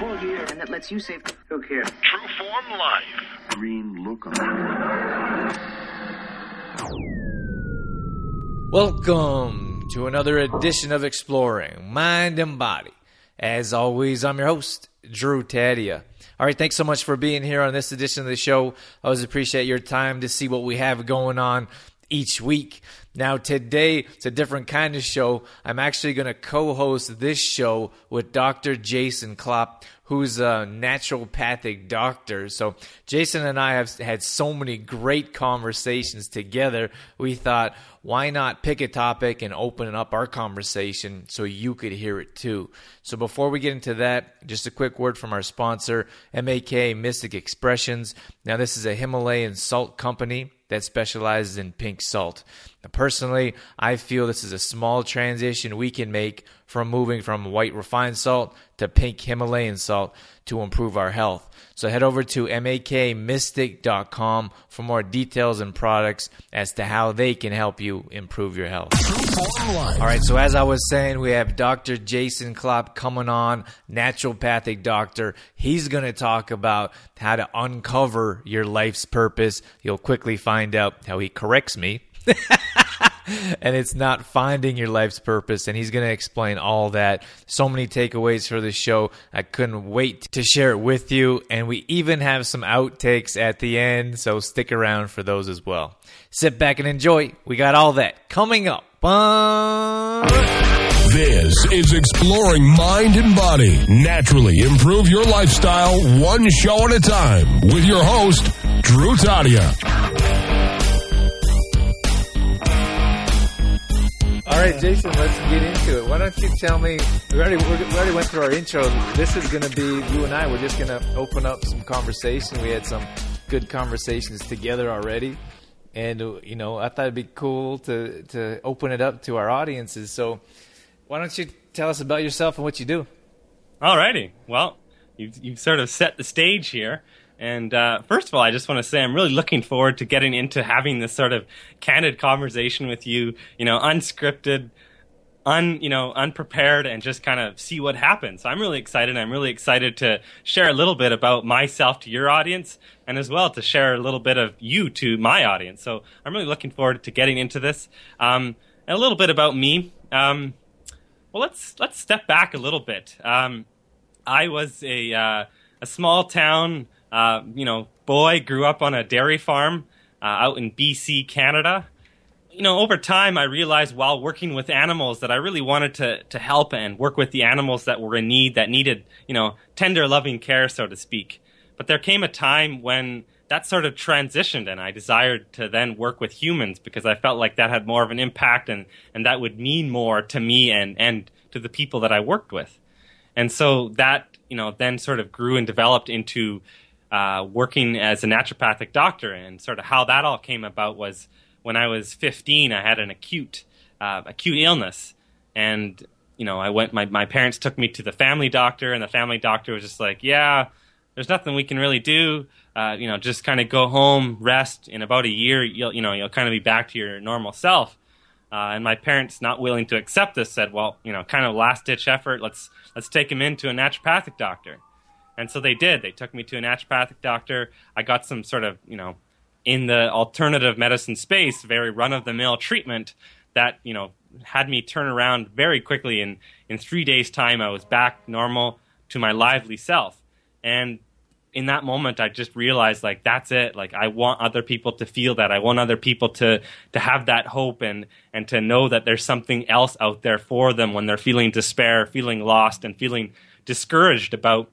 quality air, and that lets you save. Who cares? True Form Life. Green look on. Welcome to another edition of Exploring Mind and Body. As always, I'm your host, Drew Taddia. All right, thanks so much for being here on this edition of the show. I always appreciate your time to see what we have going on each week. Now, today, it's a different kind of show. I'm actually going to co-host this show with Dr. Jason Klop, who's a naturopathic doctor. So Jason and I have had so many great conversations together. We thought, why not pick a topic and open up our conversation so you could hear it too? So before we get into that, just a quick word from our sponsor, MAK Mystic Expressions. Now, this is a Himalayan salt company that specializes in pink salt. Now, personally, I feel this is a small transition we can make from moving from white refined salt to pink Himalayan salt to improve our health. So head over to makmystic.com for more details and products as to how they can help you improve your health. All right, so as I was saying, we have Dr. Jason Klop coming on, naturopathic doctor. He's going to talk about how to uncover your life's purpose. You'll quickly find out how he corrects me. And it's not finding your life's purpose. And he's going to explain all that. So many takeaways for the show. I couldn't wait to share it with you. And we even have some outtakes at the end. So stick around for those as well. Sit back and enjoy. We got all that coming up. This is Exploring Mind and Body. Naturally improve your lifestyle one show at a time with your host, Drew Taddia. All right, Jason, let's get into it. Why don't you tell me, we already went through our intro. This is going to be, you and I, we're just going to open up some conversation. We had some good conversations together already. And, you know, I thought it'd be cool to open it up to our audiences. So why don't you tell us about yourself and what you do? All righty. Well, you've sort of set the stage here. And first of all, I just want to say I'm really looking forward to getting into having this sort of candid conversation with you, you know, unscripted, unprepared, and just kind of see what happens. So I'm really excited. I'm really excited to share a little bit about myself to your audience and as well to share a little bit of you to my audience. So I'm really looking forward to getting into this. And a little bit about me. Well, let's step back a little bit. I was a small town boy, grew up on a dairy farm out in BC, Canada. You know, over time, I realized while working with animals that I really wanted to help and work with the animals that were in need, that needed, you know, tender, loving care, so to speak. But there came a time when that sort of transitioned, and I desired to then work with humans because I felt like that had more of an impact and that would mean more to me and to the people that I worked with. And so that, you know, then sort of grew and developed into working as a naturopathic doctor, and sort of how that all came about was when I was 15, I had an acute illness, and you know I went. My parents took me to the family doctor, and the family doctor was just like, "Yeah, there's nothing we can really do. You know, just kind of go home, rest. In about a year, you'll kind of be back to your normal self." And my parents, not willing to accept this, said, "Well, you know, kind of last ditch effort. Let's take him in to a naturopathic doctor." And so they did. They took me to a naturopathic doctor. I got some sort of, you know, in the alternative medicine space, very run-of-the-mill treatment that, you know, had me turn around very quickly. And in 3 days' time, I was back normal to my lively self. And in that moment, I just realized, like, that's it. Like, I want other people to feel that. I want other people to have that hope and to know that there's something else out there for them when they're feeling despair, feeling lost, and feeling discouraged about,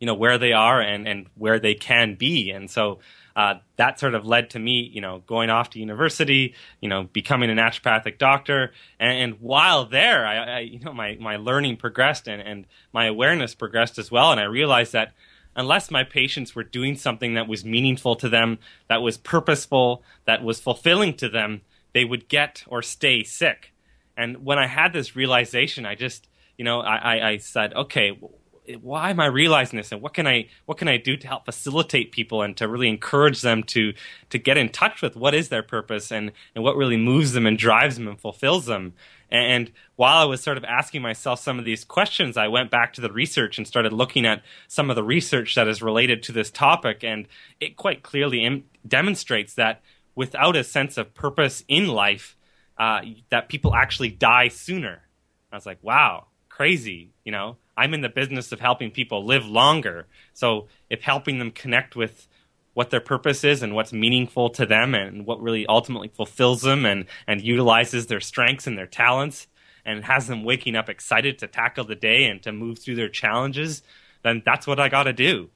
you know, where they are and where they can be. And so that sort of led to me, you know, going off to university, you know, becoming a naturopathic doctor. And while there, I you know, my learning progressed and my awareness progressed as well. And I realized that unless my patients were doing something that was meaningful to them, that was purposeful, that was fulfilling to them, they would get or stay sick. And when I had this realization, I just, you know, I said, okay, why am I realizing this, and what can I do to help facilitate people and to really encourage them to get in touch with what is their purpose and what really moves them and drives them and fulfills them? And while I was sort of asking myself some of these questions, I went back to the research and started looking at some of the research that is related to this topic, and it quite clearly demonstrates that without a sense of purpose in life, that people actually die sooner. I was like, wow, crazy, you know. I'm in the business of helping people live longer, so if helping them connect with what their purpose is and what's meaningful to them and what really ultimately fulfills them and utilizes their strengths and their talents and has them waking up excited to tackle the day and to move through their challenges, then that's what I got to do.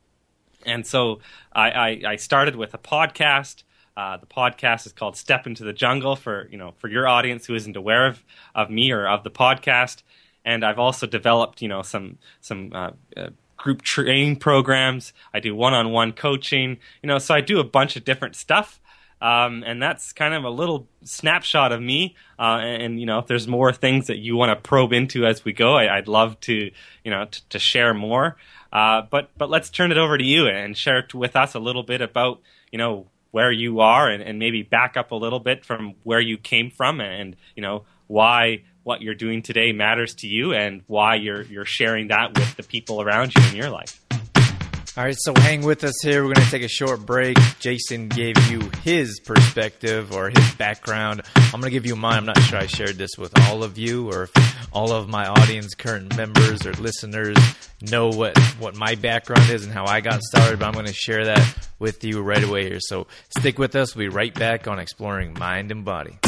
And so I started with a podcast. The podcast is called Step Into the Jungle for your audience who isn't aware of me or of the podcast. And I've also developed, some group training programs. I do one-on-one coaching, so I do a bunch of different stuff. And that's kind of a little snapshot of me. And if there's more things that you want to probe into as we go, I'd love to, to share more. But let's turn it over to you and share with us a little bit about, where you are and maybe back up a little bit from where you came from and why what you're doing today matters to you and why you're sharing that with the people around you in your life. All right, so hang with us here. We're going to take a short break. Jason gave you his perspective or his background. I'm going to give you mine. I'm not sure I shared this with all of you or if all of my audience, current members or listeners know what my background is and how I got started, but I'm going to share that with you right away here. So stick with us. We'll be right back on Exploring Mind and Body.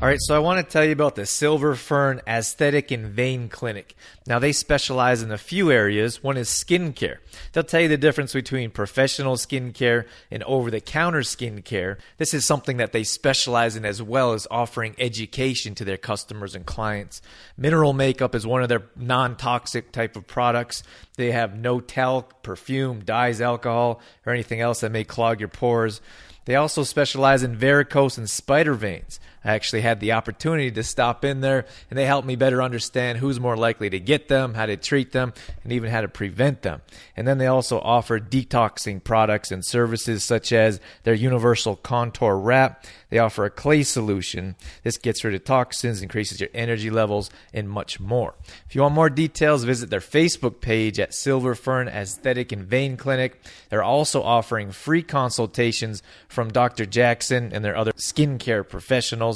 All right, so I want to tell you about the Silver Fern Aesthetic and Vein Clinic. Now, they specialize in a few areas. One is skincare. They'll tell you the difference between professional skincare and over-the-counter skincare. This is something that they specialize in as well as offering education to their customers and clients. Mineral makeup is one of their non-toxic type of products. They have no talc, perfume, dyes, alcohol, or anything else that may clog your pores. They also specialize in varicose and spider veins. I actually had the opportunity to stop in there, and they helped me better understand who's more likely to get them, how to treat them, and even how to prevent them. And then they also offer detoxing products and services such as their universal contour wrap. They offer a clay solution. This gets rid of toxins, increases your energy levels, and much more. If you want more details, visit their Facebook page at Silver Fern Aesthetic and Vein Clinic. They're also offering free consultations from Dr. Jackson and their other skincare professionals.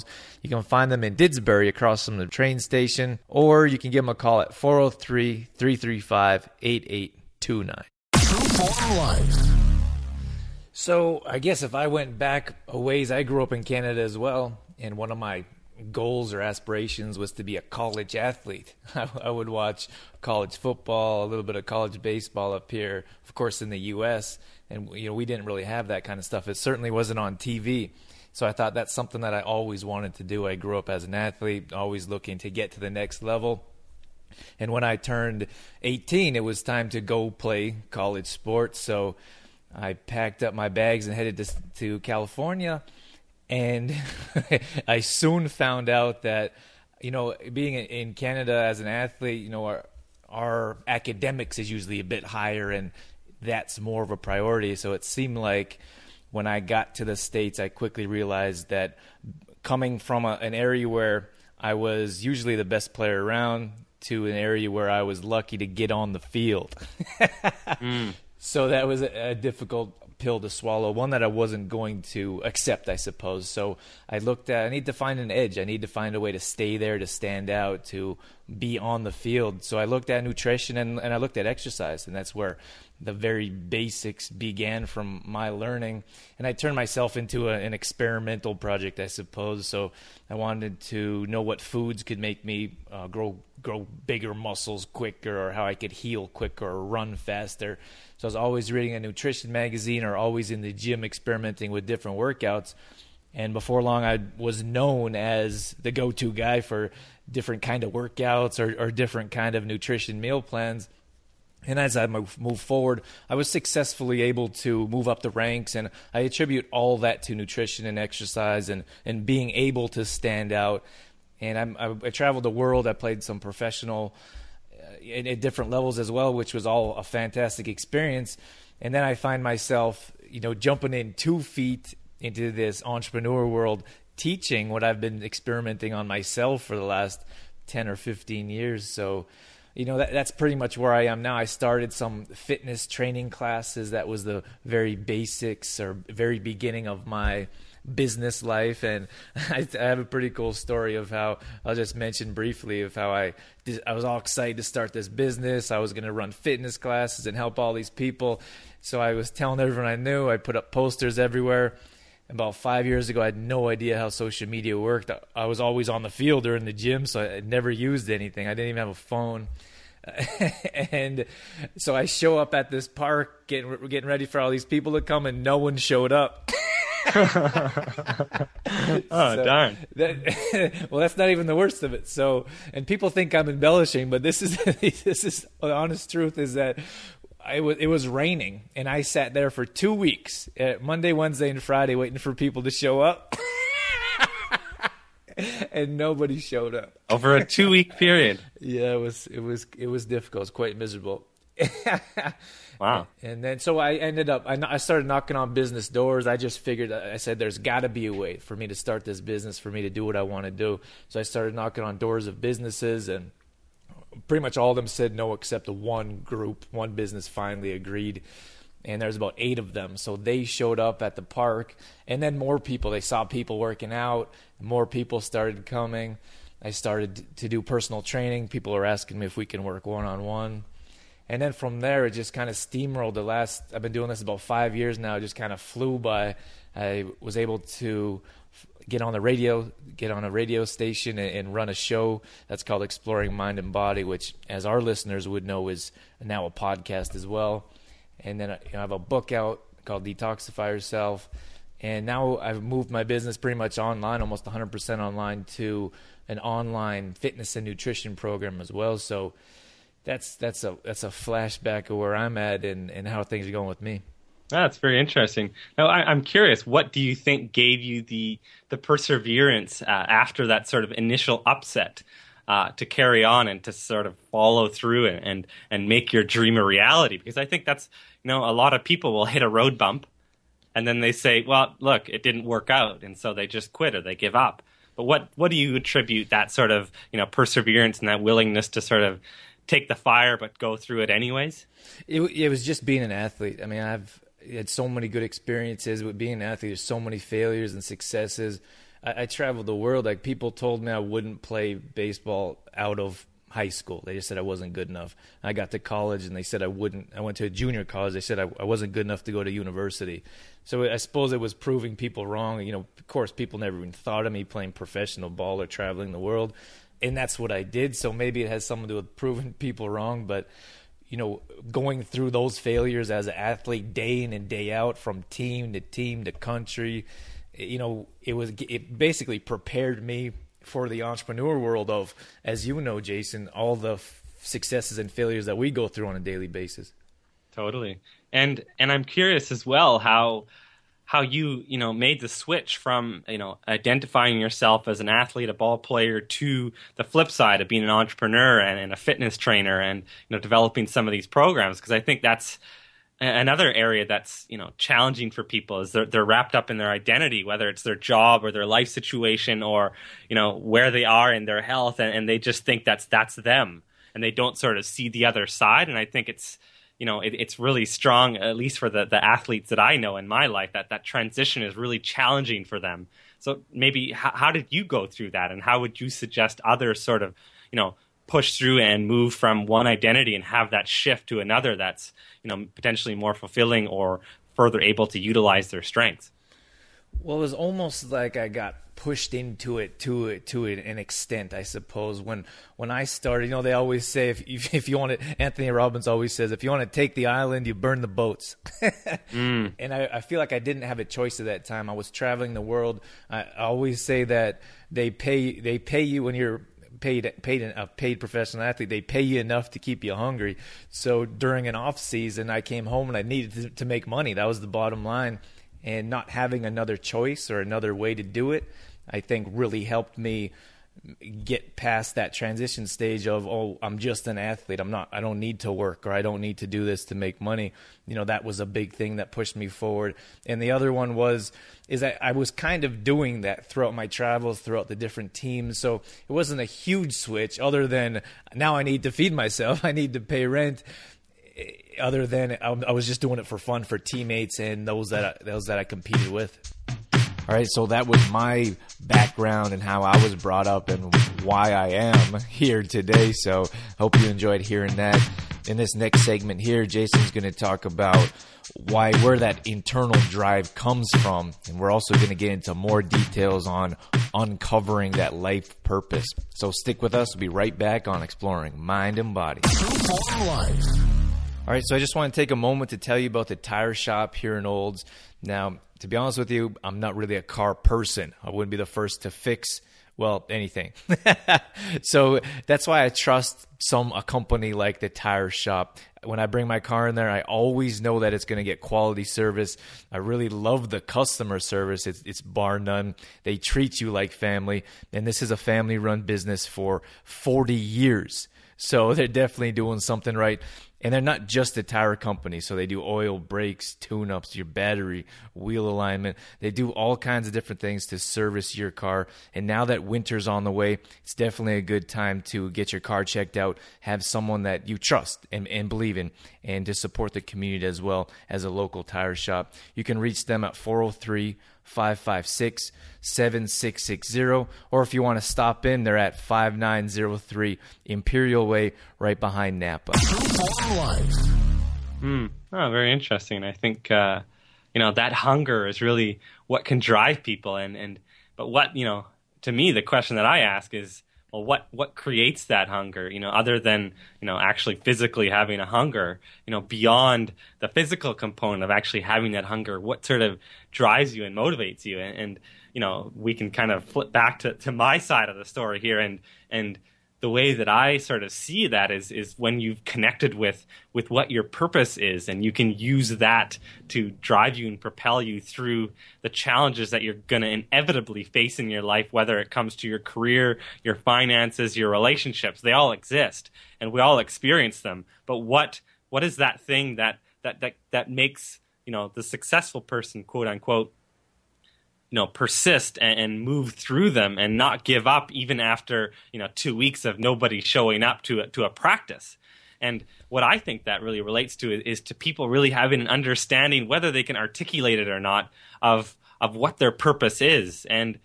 You can find them in Didsbury across from the train station, or you can give them a call at 403-335-8829. So I guess if I went back a ways, I grew up in Canada as well, and one of my goals or aspirations was to be a college athlete. I would watch college football, a little bit of college baseball up here, of course, in the U.S., and we didn't really have that kind of stuff. It certainly wasn't on TV. So I thought that's something that I always wanted to do. I grew up as an athlete, always looking to get to the next level. And when I turned 18, it was time to go play college sports. So I packed up my bags and headed to California, and I soon found out that, being in Canada as an athlete, our academics is usually a bit higher, and that's more of a priority. So it seemed like when I got to the States, I quickly realized that coming from an area where I was usually the best player around to an area where I was lucky to get on the field. So that was a difficult pill to swallow, one that I wasn't going to accept, I suppose. So I looked at, I need to find an edge. I need to find a way to stay there, to stand out, to be on the field. So I looked at nutrition and I looked at exercise, and that's where the very basics began from my learning. And I turned myself into an experimental project, I suppose. So I wanted to know what foods could make me grow bigger muscles quicker, or how I could heal quicker or run faster. So I was always reading a nutrition magazine or always in the gym experimenting with different workouts. And before long, I was known as the go-to guy for different kind of workouts or different kind of nutrition meal plans. And as I moved forward, I was successfully able to move up the ranks, and I attribute all that to nutrition and exercise and being able to stand out. And I traveled the world. I played some professional at different levels as well, which was all a fantastic experience. And then I find myself, jumping in 2 feet into this entrepreneur world teaching what I've been experimenting on myself for the last 10 or 15 years. So, you know, that's pretty much where I am now. I started some fitness training classes. That was the very basics or very beginning of my business life. And I have a pretty cool story of how, I'll just mention briefly, of how I was all excited to start this business. I was going to run fitness classes and help all these people. So I was telling everyone I knew. I put up posters everywhere. About 5 years ago, I had no idea how social media worked. I was always on the field or in the gym, so I never used anything. I didn't even have a phone. And so I show up at this park, getting ready for all these people to come, and no one showed up. Darn. Well, that's not even the worst of it. So, and people think I'm embellishing, but this is the honest truth is that it was raining, and I sat there for 2 weeks, Monday, Wednesday, and Friday, waiting for people to show up, and nobody showed up over a 2 week period. Yeah, it was difficult. It was quite miserable. Wow. And then so I started knocking on business doors. I said there's got to be a way for me to start this business, for me to do what I want to do. So I started knocking on doors of businesses, and pretty much all of them said no, except one business finally agreed. And there's about 8 of them. So they showed up at the park, and then more people, they saw people working out. More people started coming. I started to do personal training. People are asking me if we can work one-on-one. And then from there, it just kind of steamrolled. I've been doing this about 5 years now. It just kind of flew by. I was able to get on a radio station and run a show that's called Exploring Mind and Body, which, as our listeners would know, is now a podcast as well. And then I have a book out called Detoxify Yourself. And now I've moved my business pretty much online, almost 100% online, to an online fitness and nutrition program as well. So that's a flashback of where I'm at and how things are going with me. That's very interesting. Now, I'm curious, what do you think gave you the perseverance after that sort of initial upset to carry on and to sort of follow through and make your dream a reality? Because I think that's, you know, a lot of people will hit a road bump and then they say, well, look, it didn't work out. And so they just quit or they give up. But what do you attribute that sort of, you know, perseverance and that willingness to sort of take the fire but go through it anyways? It was just being an athlete. I mean, I had so many good experiences with being an athlete. There's so many failures and successes. I traveled the world. Like, people told me I wouldn't play baseball out of high school. They just said I wasn't good enough. I got to college and they said I wouldn't. I went to a junior college. They said I wasn't good enough to go to university. So I suppose it was proving people wrong. You know, of course, people never even thought of me playing professional ball or traveling the world. And that's what I did. So maybe it has something to do with proving people wrong. But you know, going through those failures as an athlete day in and day out, from team to country, you know, it basically prepared me for the entrepreneur world of, as you know, Jason, all the successes and failures that we go through on a daily basis. Totally. And I'm curious as well how you know, made the switch from, you know, identifying yourself as an athlete, a ball player, to the flip side of being an entrepreneur and a fitness trainer and, you know, developing some of these programs. Because I think that's another area that's, you know, challenging for people, is they're wrapped up in their identity, whether it's their job or their life situation or, you know, where they are in their health. And they just think that's them, and they don't sort of see the other side. And I think it's, you know, it's really strong, at least for the athletes that I know in my life, that transition is really challenging for them. So maybe how did you go through that, and how would you suggest others sort of, you know, push through and move from one identity and have that shift to another that's, you know, potentially more fulfilling or further able to utilize their strengths? Well, it was almost like I got pushed into it to an extent, I suppose. When I started, you know, they always say, if you want to, Anthony Robbins always says, if you want to take the island, you burn the boats. And I feel like I didn't have a choice at that time. I was traveling the world. I always say that they pay you when you're paid professional athlete, they pay you enough to keep you hungry. So during an off season, I came home and I needed to make money. That was the bottom line. And not having another choice or another way to do it, I think, really helped me get past that transition stage of, oh, I'm just an athlete. I don't need to work, or I don't need to do this to make money. You know, that was a big thing that pushed me forward. And the other one is that I was kind of doing that throughout my travels, throughout the different teams. So it wasn't a huge switch other than now I need to feed myself. I need to pay rent. Other than I was just doing it for fun for teammates and those that I competed with. All right, so that was my background and how I was brought up and why I am here today. So hope you enjoyed hearing that. In this next segment here, Jason's going to talk about where that internal drive comes from. And we're also going to get into more details on uncovering that life purpose. So stick with us. We'll be right back on Exploring Mind and Body. All right, so I just want to take a moment to tell you about the tire shop here in Olds. Now, to be honest with you, I'm not really a car person. I wouldn't be the first to fix, well, anything. So that's why I trust a company like the tire shop. When I bring my car in there, I always know that it's going to get quality service. I really love the customer service. It's bar none. They treat you like family. And this is a family-run business for 40 years. So they're definitely doing something right. And they're not just a tire company. So they do oil, brakes, tune-ups, your battery, wheel alignment. They do all kinds of different things to service your car. And now that winter's on the way, it's definitely a good time to get your car checked out, have someone that you trust and believe in, and to support the community as well as a local tire shop. You can reach them at 403-556-7660, or if you want to stop in, they're at 5903 Imperial Way, right behind Napa. Oh, very interesting. I think that hunger is really what can drive people, but what, to me, the question that I ask is, well, what creates that hunger? Other than actually physically having a hunger, beyond the physical component of actually having that hunger, what sort of drives you and motivates you? And we can kind of flip back to my side of the story here, and the way that I sort of see that is when you've connected with what your purpose is, and you can use that to drive you and propel you through the challenges that you're going to inevitably face in your life, whether it comes to your career, your finances, your relationships. They all exist, and we all experience them. But what is that thing that makes the successful person, quote unquote, persist and move through them and not give up even after 2 weeks of nobody showing up to a practice? And what I think that really relates to is to people really having an understanding, whether they can articulate it or not, of what their purpose is. And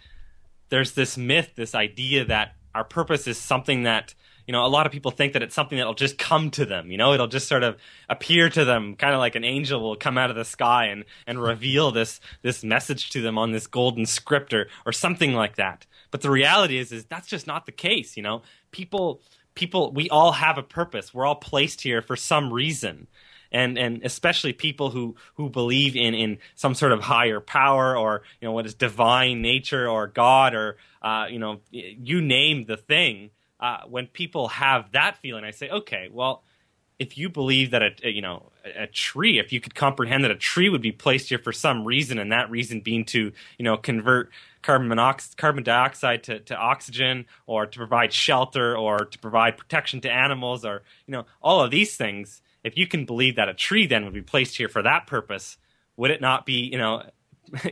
there's this myth, this idea that our purpose is something that a lot of people think that it's something that'll just come to them. It'll just sort of appear to them, kind of like an angel will come out of the sky and reveal this message to them on this golden script or something like that. But the reality is that's just not the case. People, we all have a purpose. We're all placed here for some reason. And especially people who believe in some sort of higher power, or what is divine nature, or God, or you name the thing. When people have that feeling, I say, okay, well, if you believe that a tree, if you could comprehend that a tree would be placed here for some reason, and that reason being to convert carbon dioxide to oxygen, or to provide shelter, or to provide protection to animals, or all of these things, if you can believe that a tree then would be placed here for that purpose, would it not be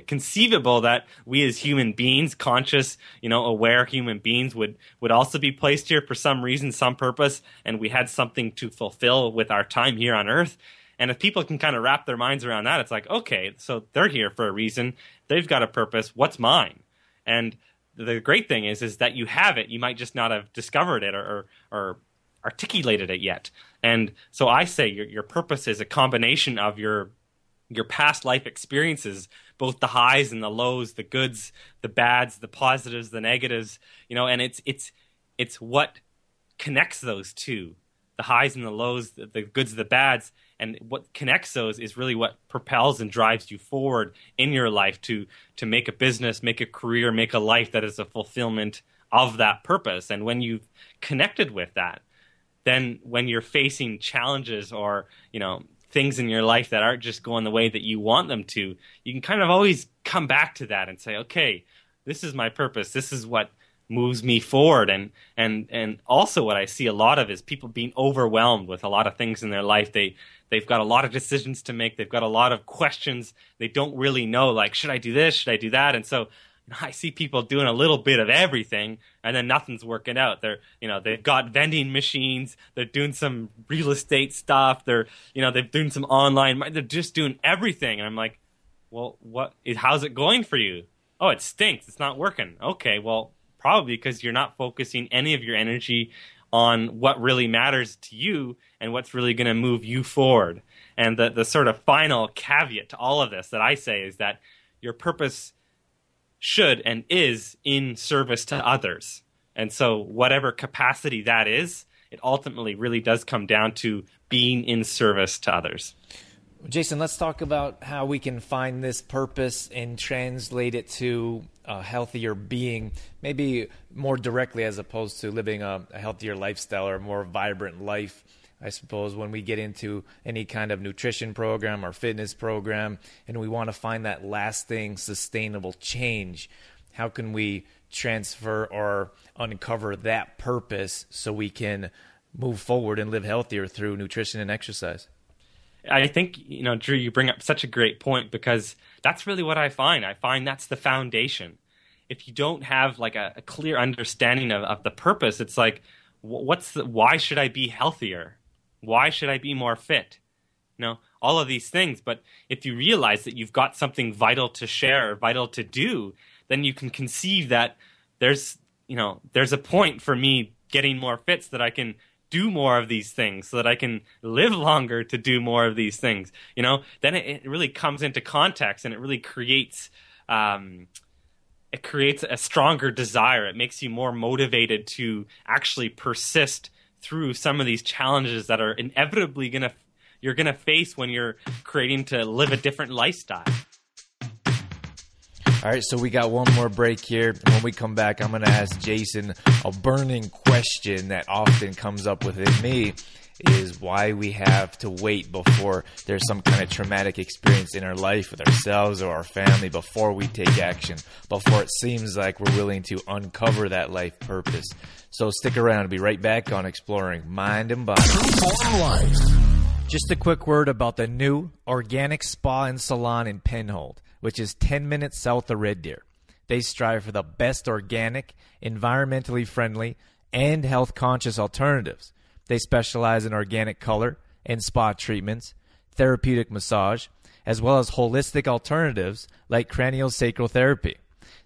conceivable that we as human beings, conscious, aware human beings, would also be placed here for some reason, some purpose, and we had something to fulfill with our time here on Earth? And if people can kind of wrap their minds around that, it's like, okay, so they're here for a reason. They've got a purpose. What's mine? And the great thing is that you have it. You might just not have discovered it or articulated it yet. And so I say your purpose is a combination of your past life experiences, both the highs and the lows, the goods, the bads, the positives, the negatives, and it's what connects those two, the highs and the lows, the goods, the bads, and what connects those is really what propels and drives you forward in your life to make a business, make a career, make a life that is a fulfillment of that purpose. And when you've connected with that, then when you're facing challenges or, things in your life that aren't just going the way that you want them to, you can kind of always come back to that and say, okay, this is my purpose. This is what moves me forward. And also what I see a lot of is people being overwhelmed with a lot of things in their life. They've got a lot of decisions to make. They've got a lot of questions. They don't really know, like, should I do this? Should I do that? And so I see people doing a little bit of everything, and then nothing's working out. They've got vending machines. They're doing some real estate stuff. They're doing some online. They're just doing everything. And I'm like, well, how's it going for you? Oh, it stinks. It's not working. Okay, well, probably because you're not focusing any of your energy on what really matters to you and what's really going to move you forward. And the sort of final caveat to all of this that I say is that your purpose should and is in service to others. And so whatever capacity that is, it ultimately really does come down to being in service to others. Jason, let's talk about how we can find this purpose and translate it to a healthier being, maybe more directly as opposed to living a healthier lifestyle or a more vibrant life. I suppose when we get into any kind of nutrition program or fitness program and we want to find that lasting, sustainable change, how can we transfer or uncover that purpose so we can move forward and live healthier through nutrition and exercise? I think, Drew, you bring up such a great point, because that's really what I find. I find that's the foundation. If you don't have like a clear understanding of the purpose, it's like, why should I be healthier? Why should I be more fit? All of these things. But if you realize that you've got something vital to share, vital to do, then you can conceive that there's a point for me getting more fit so that I can do more of these things, so that I can live longer to do more of these things. Then it really comes into context, and it really creates a stronger desire. It makes you more motivated to actually persist through some of these challenges that are inevitably you're gonna face when you're creating to live a different lifestyle. All right, so we got one more break here. When we come back, I'm going to ask Jason a burning question that often comes up within me, is why we have to wait before there's some kind of traumatic experience in our life with ourselves or our family before we take action, before it seems like we're willing to uncover that life purpose. So stick around. We'll be right back on Exploring Mind and Body. Transform life. Just a quick word about the new organic spa and salon in Penhold, which is 10 minutes south of Red Deer. They strive for the best organic, environmentally friendly, and health-conscious alternatives. They specialize in organic color and spa treatments, therapeutic massage, as well as holistic alternatives like craniosacral therapy.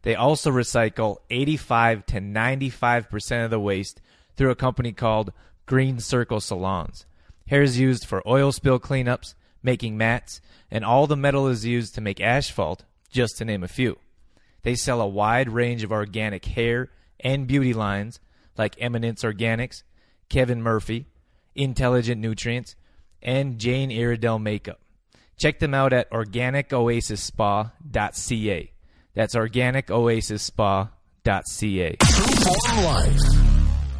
They also recycle 85 to 95% of the waste through a company called Green Circle Salons. Hair is used for oil spill cleanups, making mats, and all the metal is used to make asphalt, just to name a few. They sell a wide range of organic hair and beauty lines like Eminence Organics, Kevin Murphy, Intelligent Nutrients, and Jane Iredell Makeup. Check them out at OrganicoasisSpa.ca. That's OrganicoasisSpa.ca. Transform life.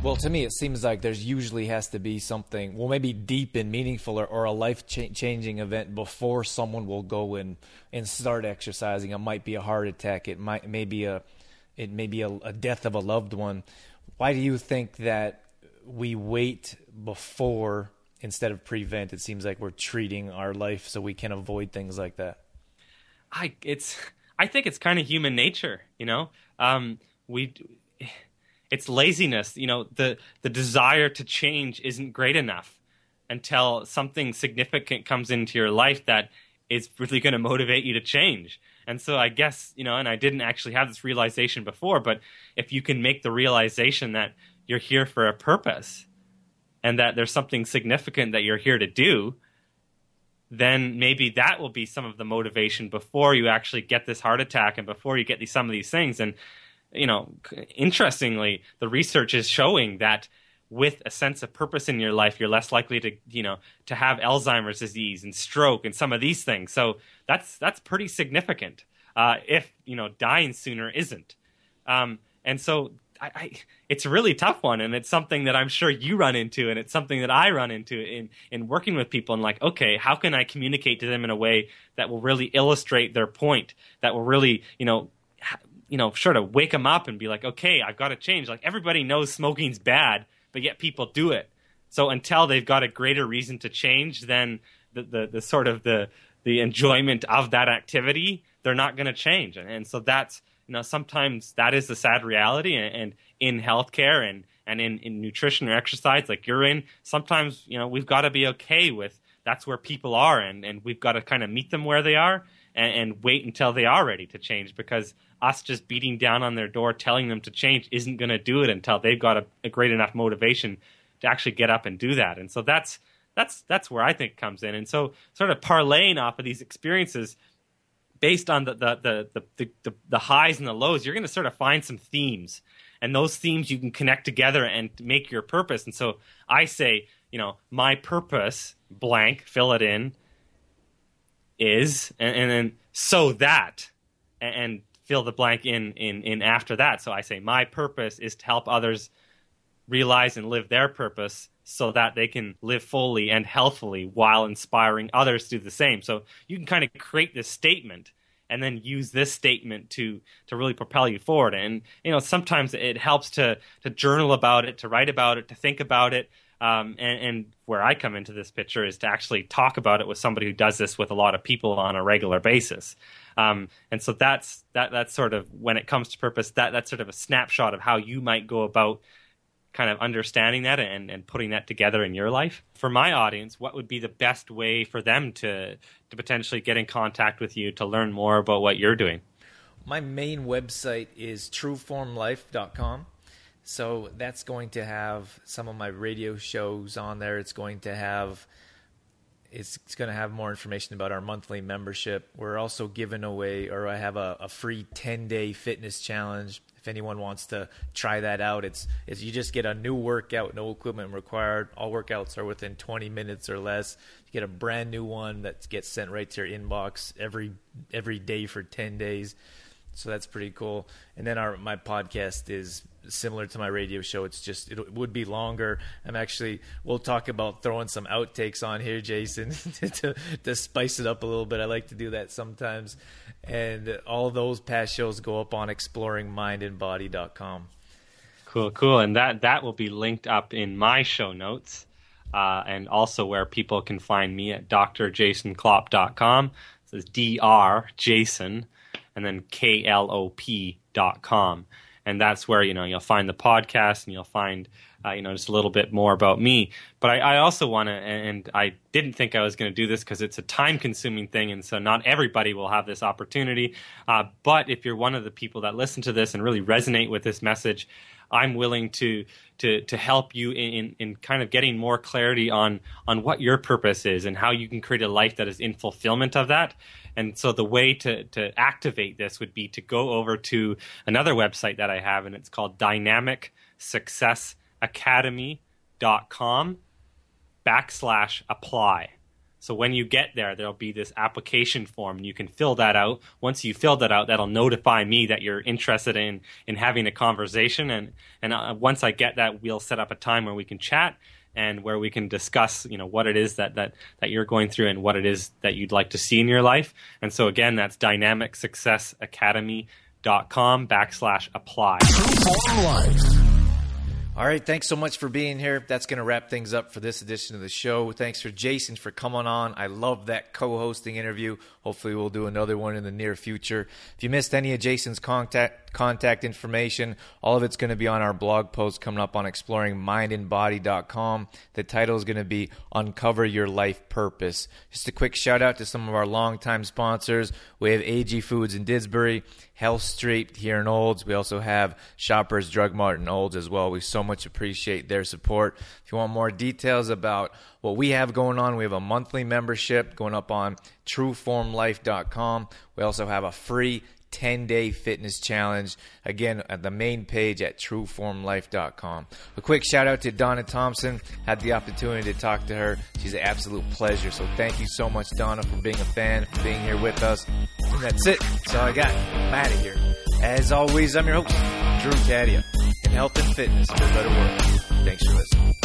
Well, to me, it seems like there's usually has to be something, well, maybe deep and meaningful or a life-changing event before someone will go in and start exercising. It might be a heart attack. It may be a death of a loved one. Why do you think that we wait before instead of prevent? It seems like we're treating our life so we can avoid things like that. I think it's kind of human nature. It's laziness. The desire to change isn't great enough until something significant comes into your life that is really going to motivate you to change. And so I guess, and I didn't actually have this realization before, but if you can make the realization that you're here for a purpose and that there's something significant that you're here to do, then maybe that will be some of the motivation before you actually get this heart attack and before you get some of these things. And interestingly, the research is showing that with a sense of purpose in your life, you're less likely to have Alzheimer's disease and stroke and some of these things. So that's pretty significant. If dying sooner isn't, and so it's a really tough one, and it's something that I'm sure you run into, and it's something that I run into in working with people. And like, okay, how can I communicate to them in a way that will really illustrate their point, that will really you know, sort of wake them up and be like, okay, I've got to change. Like, everybody knows smoking's bad, but yet people do it. So until they've got a greater reason to change than the sort of the enjoyment of that activity, they're not going to change. And so that's, you know, sometimes that is the sad reality. And in healthcare and in nutrition or exercise like you're in, sometimes, you know, we've got to be okay with that's where people are, and we've got to kind of meet them where they are and wait until they are ready to change, because us just beating down on their door, telling them to change, isn't going to do it until they've got a great enough motivation to actually get up and do that. And so that's where I think it comes in. And so sort of parlaying off of these experiences based on the highs and the lows, you're going to sort of find some themes. And those themes you can connect together and make your purpose. And so I say, you know, my purpose, blank, fill it in, is, and then so that, and fill the blank in after that. So I say my purpose is to help others realize and live their purpose so that they can live fully and healthfully while inspiring others to do the same. So you can kind of create this statement and then use this statement to really propel you forward. And, you know, sometimes it helps to journal about it, to write about it, to think about it. And where I come into this picture is to actually talk about it with somebody who does this with a lot of people on a regular basis. And so that's sort of, when it comes to purpose, that's sort of a snapshot of how you might go about kind of understanding that and putting that together in your life. For my audience, what would be the best way for them to potentially get in contact with you to learn more about what you're doing? My main website is trueformlife.com. So that's going to have some of my radio shows on there. It's going to have more information about our monthly membership. We're also giving away, or I have a free 10-day fitness challenge. If anyone wants to try that out, it's you just get a new workout, no equipment required. All workouts are within 20 minutes or less. You get a brand new one that gets sent right to your inbox every day for 10 days. So that's pretty cool. And then my podcast is similar to my radio show. It's just, it would be longer. We'll talk about throwing some outtakes on here, Jason, to spice it up a little bit. I like to do that sometimes. And all those past shows go up on ExploringMindAndBody.com. Cool. And that will be linked up in my show notes, and also where people can find me at DrJasonKlop.com. So it's Dr. Jason and then KLOP.com. And that's where, you know, you'll find the podcast and you'll find, you know, just a little bit more about me. But I also want to, and I didn't think I was going to do this because it's a time-consuming thing, and so not everybody will have this opportunity. But if you're one of the people that listen to this and really resonate with this message, I'm willing to help you in kind of getting more clarity on what your purpose is and how you can create a life that is in fulfillment of that. And so the way to activate this would be to go over to another website that I have, and it's called dynamicsuccessacademy.com/apply. So when you get there, there'll be this application form, and you can fill that out. Once you fill that out, that'll notify me that you're interested in having a conversation. And once I get that, we'll set up a time where we can chat and where we can discuss, you know, what it is that you're going through and what it is that you'd like to see in your life. And so again, that's dynamicsuccessacademy.com/apply. All right, thanks so much for being here. That's going to wrap things up for this edition of the show. Thanks for Jason for coming on. I love that co-hosting interview. Hopefully we'll do another one in the near future. If you missed any of Jason's contact information, all of it's going to be on our blog post coming up on exploringmindandbody.com. The title is going to be Uncover Your Life Purpose. Just a quick shout out to some of our longtime sponsors. We have AG Foods in Didsbury, Health Street here in Olds. We also have Shoppers Drug Mart in Olds as well. We so much appreciate their support. If you want more details about what we have going on, we have a monthly membership going up on trueformlife.com. We also have a free 10-day fitness challenge, again, at the main page at trueformlife.com. A quick shout-out to Donna Thompson. Had the opportunity to talk to her. She's an absolute pleasure. So thank you so much, Donna, for being a fan, for being here with us. And that's it. That's all I got. I'm out of here. As always, I'm your host, Drew Taddia, in health and fitness for a better world. Thanks for listening.